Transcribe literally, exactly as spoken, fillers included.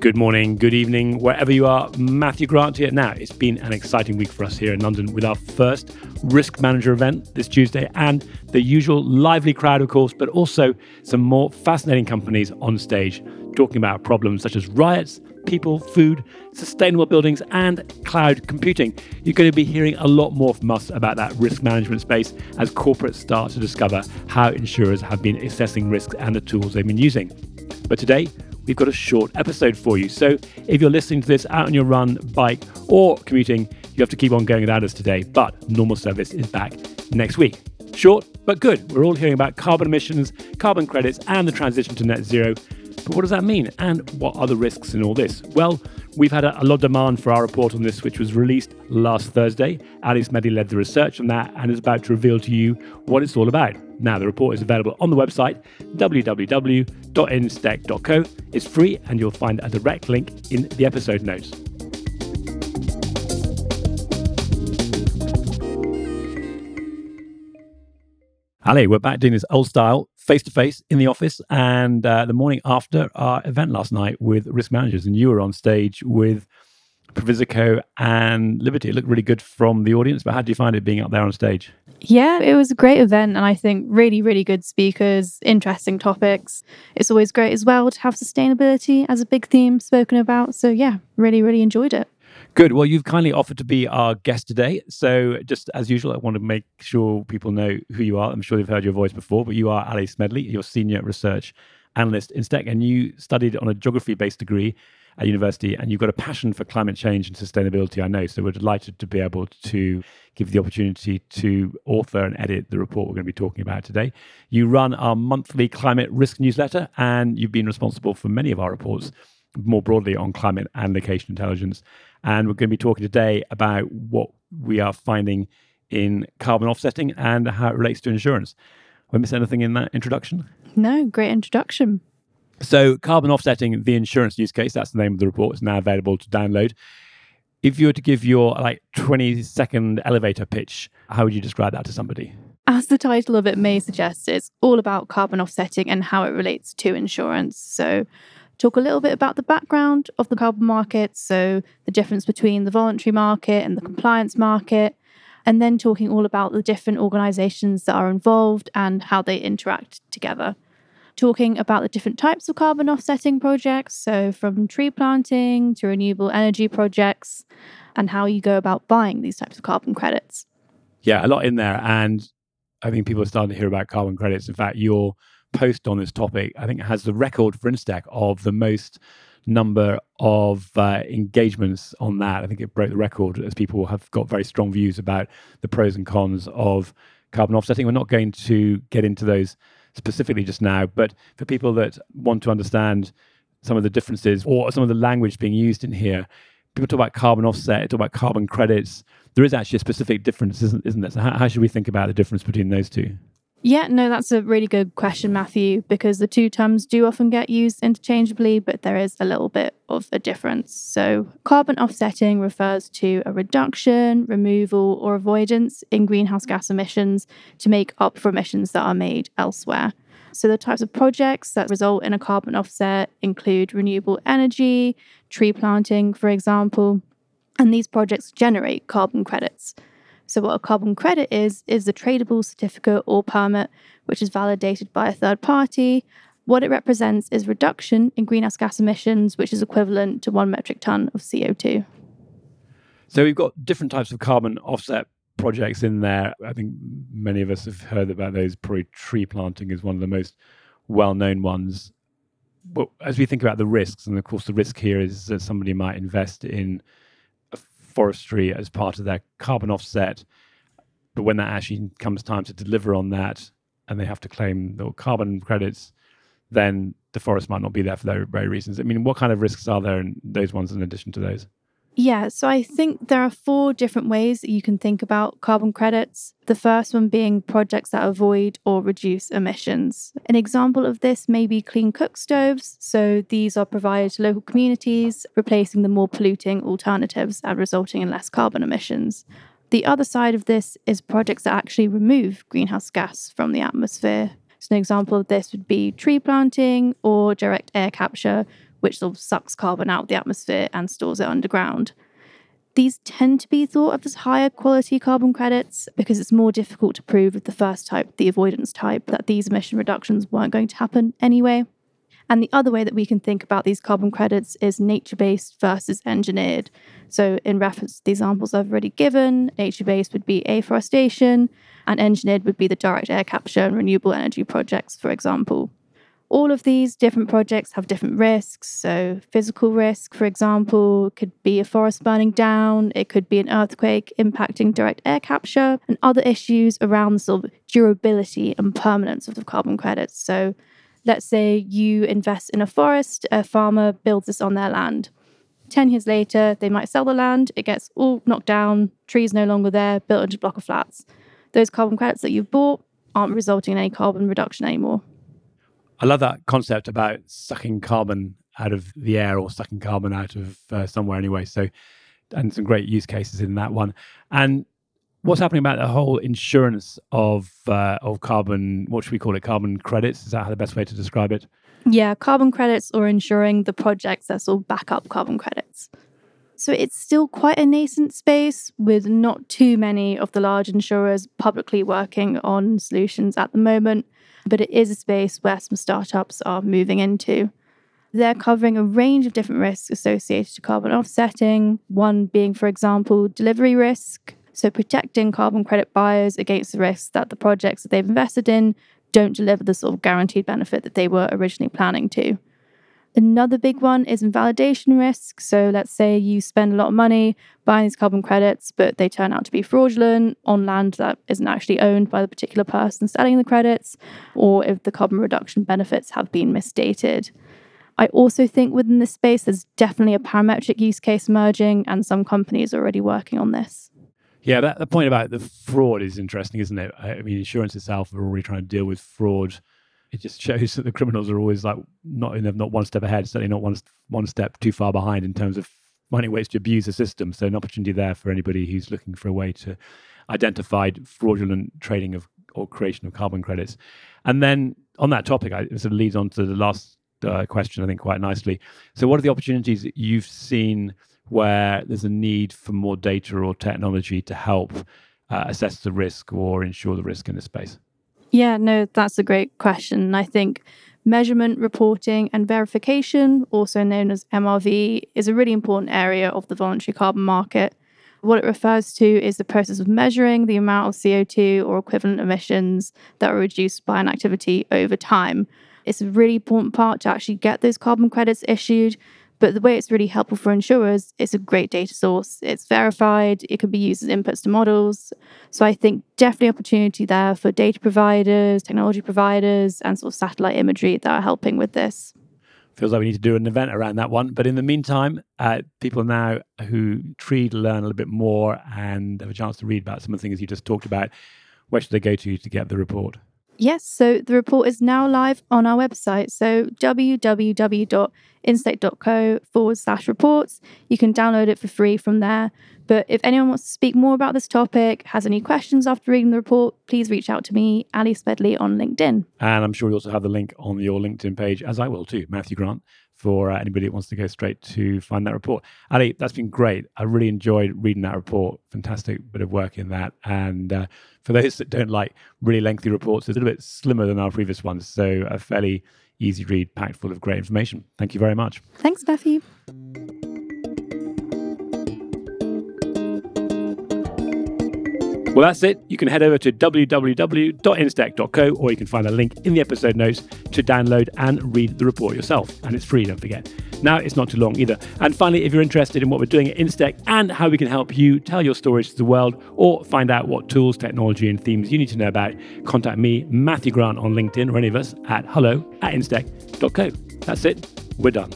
Good morning, good evening, wherever you are. Matthew Grant here. Now, it's been an exciting week for us here in London with our first Risk Manager event this Tuesday and the usual lively crowd, of course, but also some more fascinating companies on stage talking about problems such as riots, people, food, sustainable buildings, and cloud computing. You're going to be hearing a lot more from us about that risk management space as corporates start to discover how insurers have been assessing risks and the tools they've been using. But today, we've got a short episode for you. So if you're listening to this out on your run, bike, or commuting, you have to keep on going without us today. But normal service is back next week. Short, but good. We're all hearing about carbon emissions, carbon credits, and the transition to net zero. But what does that mean? And what are the risks in all this? Well, we've had a, a lot of demand for our report on this, which was released last Thursday. Ali Smedley led the research on that and is about to reveal to you what it's all about. Now, the report is available on the website, w w w dot instech dot co. It's free, and you'll find a direct link in the episode notes. Ali, we're back doing this old style, face-to-face in the office, and uh, the morning after our event last night with risk managers, and you were on stage with Provisico and Liberty. It looked really good from the audience, but how do you find it being up there on stage? Yeah, it was a great event, and I think really, really good speakers, interesting topics. It's always great as well to have sustainability as a big theme spoken about. So yeah, really, really enjoyed it. Good. Well, you've kindly offered to be our guest today. So just as usual, I want to make sure people know who you are. I'm sure they've heard your voice before, but you are Ali Smedley, your senior research analyst in InsTech, and you studied on a geography-based degree at university, and you've got a passion for climate change and sustainability, I know. So we're delighted to be able to give you the opportunity to author and edit the report we're going to be talking about today. You run our monthly climate risk newsletter, and you've been responsible for many of our reports more broadly on climate and location intelligence. And we're going to be talking today about what we are finding in carbon offsetting and how it relates to insurance. Have I missed anything in that introduction? No, great introduction. So carbon offsetting, the insurance use case, that's the name of the report. It's now available to download. If you were to give your like twenty second elevator pitch, how would you describe that to somebody? As the title of it may suggest, it's all about carbon offsetting and how it relates to insurance. So talk a little bit about the background of the carbon market, so the difference between the voluntary market and the compliance market, and then talking all about the different organisations that are involved and how they interact together. Talking about the different types of carbon offsetting projects, so from tree planting to renewable energy projects, and how you go about buying these types of carbon credits. Yeah, a lot in there. And I think people are starting to hear about carbon credits. In fact, your post on this topic, I think, has the record for InsTech of the most number of uh, engagements on that. I think it broke the record as people have got very strong views about the pros and cons of carbon offsetting. We're not going to get into those specifically just now, but for people that want to understand some of the differences or some of the language being used in here, people talk about carbon offset, talk about carbon credits. There is actually a specific difference, isn't, isn't there? So how, how should we think about the difference between those two? Yeah, no, that's a really good question, Matthew, because the two terms do often get used interchangeably, but there is a little bit of a difference. So carbon offsetting refers to a reduction, removal, or avoidance in greenhouse gas emissions to make up for emissions that are made elsewhere. So the types of projects that result in a carbon offset include renewable energy, tree planting, for example, and these projects generate carbon credits. So what a carbon credit is, is a tradable certificate or permit, which is validated by a third party. What it represents is reduction in greenhouse gas emissions, which is equivalent to one metric ton of C O two. So we've got different types of carbon offset projects in there. I think many of us have heard about those. Probably tree planting is one of the most well-known ones. But as we think about the risks, and of course the risk here is that somebody might invest in forestry as part of their carbon offset, but when that actually comes time to deliver on that and they have to claim the carbon credits, then the forest might not be there for those very reasons. I mean, what kind of risks are there in those ones in addition to those? Yeah, so I think there are four different ways that you can think about carbon credits. The first one being projects that avoid or reduce emissions. An example of this may be clean cook stoves. So these are provided to local communities, replacing the more polluting alternatives and resulting in less carbon emissions. The other side of this is projects that actually remove greenhouse gas from the atmosphere. So an example of this would be tree planting or direct air capture, which sort of sucks carbon out of the atmosphere and stores it underground. These tend to be thought of as higher quality carbon credits because it's more difficult to prove with the first type, the avoidance type, that these emission reductions weren't going to happen anyway. And the other way that we can think about these carbon credits is nature-based versus engineered. So in reference to the examples I've already given, nature-based would be afforestation, and engineered would be the direct air capture and renewable energy projects, for example. All of these different projects have different risks. So physical risk, for example, could be a forest burning down. It could be an earthquake impacting direct air capture and other issues around the sort of durability and permanence of the carbon credits. So let's say you invest in a forest, a farmer builds this on their land. ten years later, they might sell the land. It gets all knocked down, trees no longer there, built into a block of flats. Those carbon credits that you've bought aren't resulting in any carbon reduction anymore. I love that concept about sucking carbon out of the air or sucking carbon out of uh, somewhere anyway. So, and some great use cases in that one. And what's happening about the whole insurance of uh, of carbon, what should we call it, carbon credits? Is that the best way to describe it? Yeah, carbon credits or insuring the projects that sort of back up carbon credits. So it's still quite a nascent space with not too many of the large insurers publicly working on solutions at the moment. But it is a space where some startups are moving into. They're covering a range of different risks associated to carbon offsetting, one being, for example, delivery risk. So protecting carbon credit buyers against the risk that the projects that they've invested in don't deliver the sort of guaranteed benefit that they were originally planning to. Another big one is invalidation risk. So let's say you spend a lot of money buying these carbon credits, but they turn out to be fraudulent on land that isn't actually owned by the particular person selling the credits, or if the carbon reduction benefits have been misstated. I also think within this space, there's definitely a parametric use case emerging, and some companies are already working on this. Yeah, that, the point about the fraud is interesting, isn't it? I mean, insurance itself are already trying to deal with fraud. It just shows that the criminals are always like not not one step ahead, certainly not one one step too far behind in terms of finding ways to abuse the system. So an opportunity there for anybody who's looking for a way to identify fraudulent trading of or creation of carbon credits. And then on that topic, I, it sort of leads on to the last uh, question, I think, quite nicely. So what are the opportunities that you've seen where there's a need for more data or technology to help uh, assess the risk or ensure the risk in this space? Yeah, no, that's a great question. I think measurement, reporting and verification, also known as M R V, is a really important area of the voluntary carbon market. What it refers to is the process of measuring the amount of C O two or equivalent emissions that are reduced by an activity over time. It's a really important part to actually get those carbon credits issued, but the way it's really helpful for insurers, it's a great data source. It's verified. It can be used as inputs to models. So I think definitely opportunity there for data providers, technology providers, and sort of satellite imagery that are helping with this. Feels like we need to do an event around that one. But in the meantime, uh, people now who try to learn a little bit more and have a chance to read about some of the things you just talked about, where should they go to to get the report? Yes, so the report is now live on our website. So www.instech.co forward slash reports. You can download it for free from there. But if anyone wants to speak more about this topic, has any questions after reading the report, please reach out to me, Ali Smedley, on LinkedIn. And I'm sure you also have the link on your LinkedIn page, as I will too, Matthew Grant, for uh, anybody that wants to go straight to find that report. Ali, that's been great. I really enjoyed reading that report. Fantastic bit of work in that. And uh, for those that don't like really lengthy reports, it's a little bit slimmer than our previous ones. So a fairly easy read, packed full of great information. Thank you very much. Thanks, Matthew. Well, that's it. You can head over to www dot instech dot co, or you can find a link in the episode notes to download and read the report yourself. And it's free, don't forget. Now, it's not too long either. And finally, if you're interested in what we're doing at Instech and how we can help you tell your stories to the world or find out what tools, technology and themes you need to know about, contact me, Matthew Grant, on LinkedIn, or any of us at hello at instech dot co. That's it. We're done.